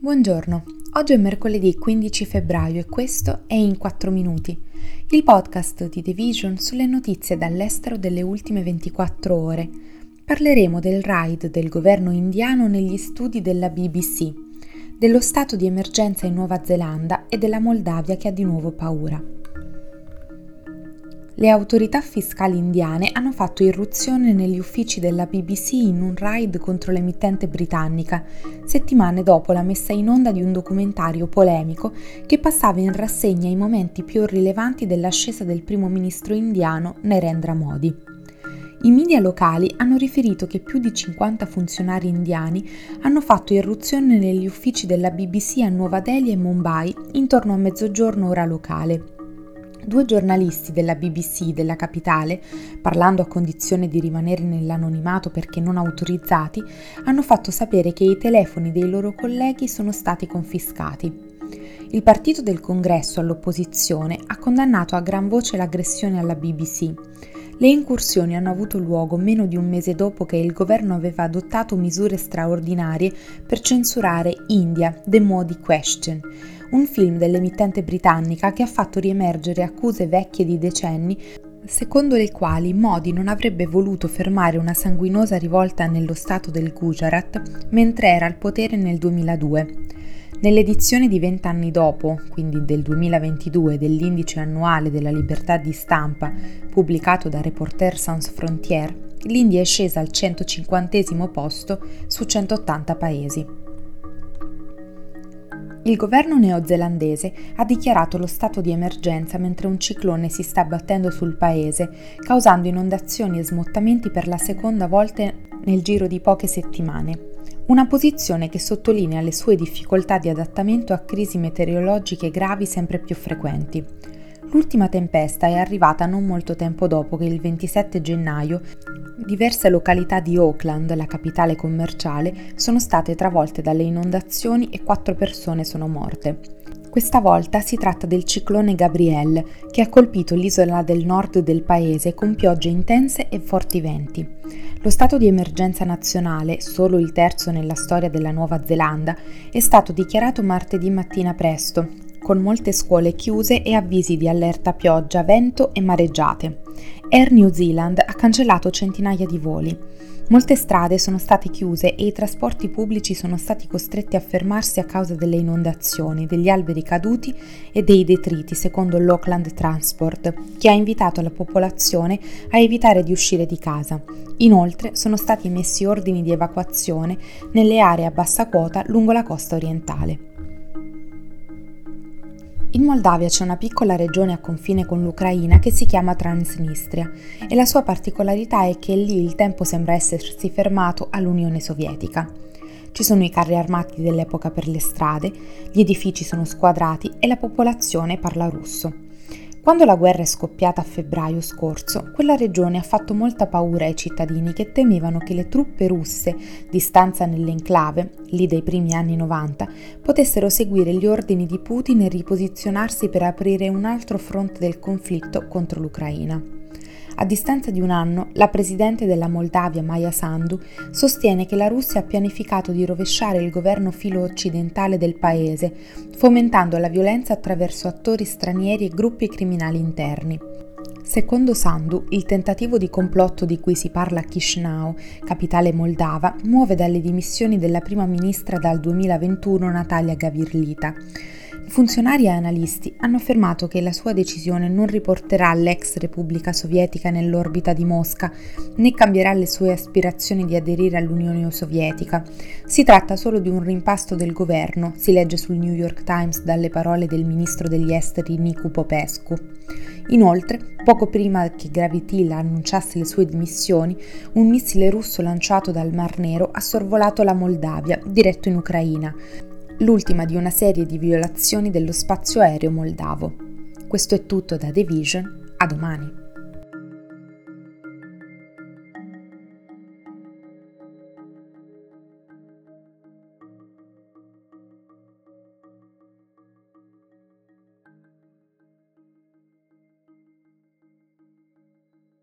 Buongiorno, oggi è mercoledì 15 febbraio e questo è In 4 Minuti, il podcast di The Vision sulle notizie dall'estero delle ultime 24 ore. Parleremo del raid del governo indiano negli studi della BBC, dello stato di emergenza in Nuova Zelanda e della Moldavia che ha di nuovo paura. Le autorità fiscali indiane hanno fatto irruzione negli uffici della BBC in un raid contro l'emittente britannica, settimane dopo la messa in onda di un documentario polemico che passava in rassegna i momenti più rilevanti dell'ascesa del primo ministro indiano Narendra Modi. I media locali hanno riferito che più di 50 funzionari indiani hanno fatto irruzione negli uffici della BBC a Nuova Delhi e Mumbai intorno a mezzogiorno ora locale. Due giornalisti della BBC della capitale, parlando a condizione di rimanere nell'anonimato perché non autorizzati, hanno fatto sapere che i telefoni dei loro colleghi sono stati confiscati. Il partito del congresso all'opposizione ha condannato a gran voce l'aggressione alla BBC. Le incursioni hanno avuto luogo meno di un mese dopo che il governo aveva adottato misure straordinarie per censurare India, The Modi Question, un film dell'emittente britannica che ha fatto riemergere accuse vecchie di decenni, secondo le quali Modi non avrebbe voluto fermare una sanguinosa rivolta nello stato del Gujarat mentre era al potere nel 2002. Nell'edizione di 20 anni dopo, quindi del 2022, dell'Indice annuale della libertà di stampa pubblicato da Reporter Sans Frontier, l'India è scesa al 150° posto su 180 paesi. Il governo neozelandese ha dichiarato lo stato di emergenza mentre un ciclone si sta abbattendo sul paese, causando inondazioni e smottamenti per la seconda volta nel giro di poche settimane. Una posizione che sottolinea le sue difficoltà di adattamento a crisi meteorologiche gravi sempre più frequenti. L'ultima tempesta è arrivata non molto tempo dopo che il 27 gennaio diverse località di Auckland, la capitale commerciale, sono state travolte dalle inondazioni e 4 persone sono morte. Questa volta si tratta del ciclone Gabrielle, che ha colpito l'isola del nord del paese con piogge intense e forti venti. Lo stato di emergenza nazionale, solo il terzo nella storia della Nuova Zelanda, è stato dichiarato martedì mattina presto, con molte scuole chiuse e avvisi di allerta pioggia, vento e mareggiate. Air New Zealand ha cancellato centinaia di voli. Molte strade sono state chiuse e i trasporti pubblici sono stati costretti a fermarsi a causa delle inondazioni, degli alberi caduti e dei detriti, secondo l'Auckland Transport, che ha invitato la popolazione a evitare di uscire di casa. Inoltre sono stati emessi ordini di evacuazione nelle aree a bassa quota lungo la costa orientale. In Moldavia c'è una piccola regione a confine con l'Ucraina che si chiama Transnistria e la sua particolarità è che lì il tempo sembra essersi fermato all'Unione Sovietica. Ci sono i carri armati dell'epoca per le strade, gli edifici sono squadrati e la popolazione parla russo. Quando la guerra è scoppiata a febbraio scorso, quella regione ha fatto molta paura ai cittadini che temevano che le truppe russe di stanza nell'enclave, lì dei primi anni 90, potessero seguire gli ordini di Putin e riposizionarsi per aprire un altro fronte del conflitto contro l'Ucraina. A distanza di un anno, la presidente della Moldavia, Maya Sandu, sostiene che la Russia ha pianificato di rovesciare il governo filo-occidentale del paese, fomentando la violenza attraverso attori stranieri e gruppi criminali interni. Secondo Sandu, il tentativo di complotto di cui si parla a Chisinau, capitale moldava, muove dalle dimissioni della prima ministra dal 2021 Natalia Gavrilita. Funzionari e analisti hanno affermato che la sua decisione non riporterà l'ex Repubblica Sovietica nell'orbita di Mosca, né cambierà le sue aspirazioni di aderire all'Unione Sovietica. Si tratta solo di un rimpasto del governo, si legge sul New York Times dalle parole del ministro degli esteri Nicu Popescu. Inoltre, poco prima che Gavrilita annunciasse le sue dimissioni, un missile russo lanciato dal Mar Nero ha sorvolato la Moldavia, diretto in Ucraina, l'ultima di una serie di violazioni dello spazio aereo moldavo. Questo è tutto da The Vision, a domani.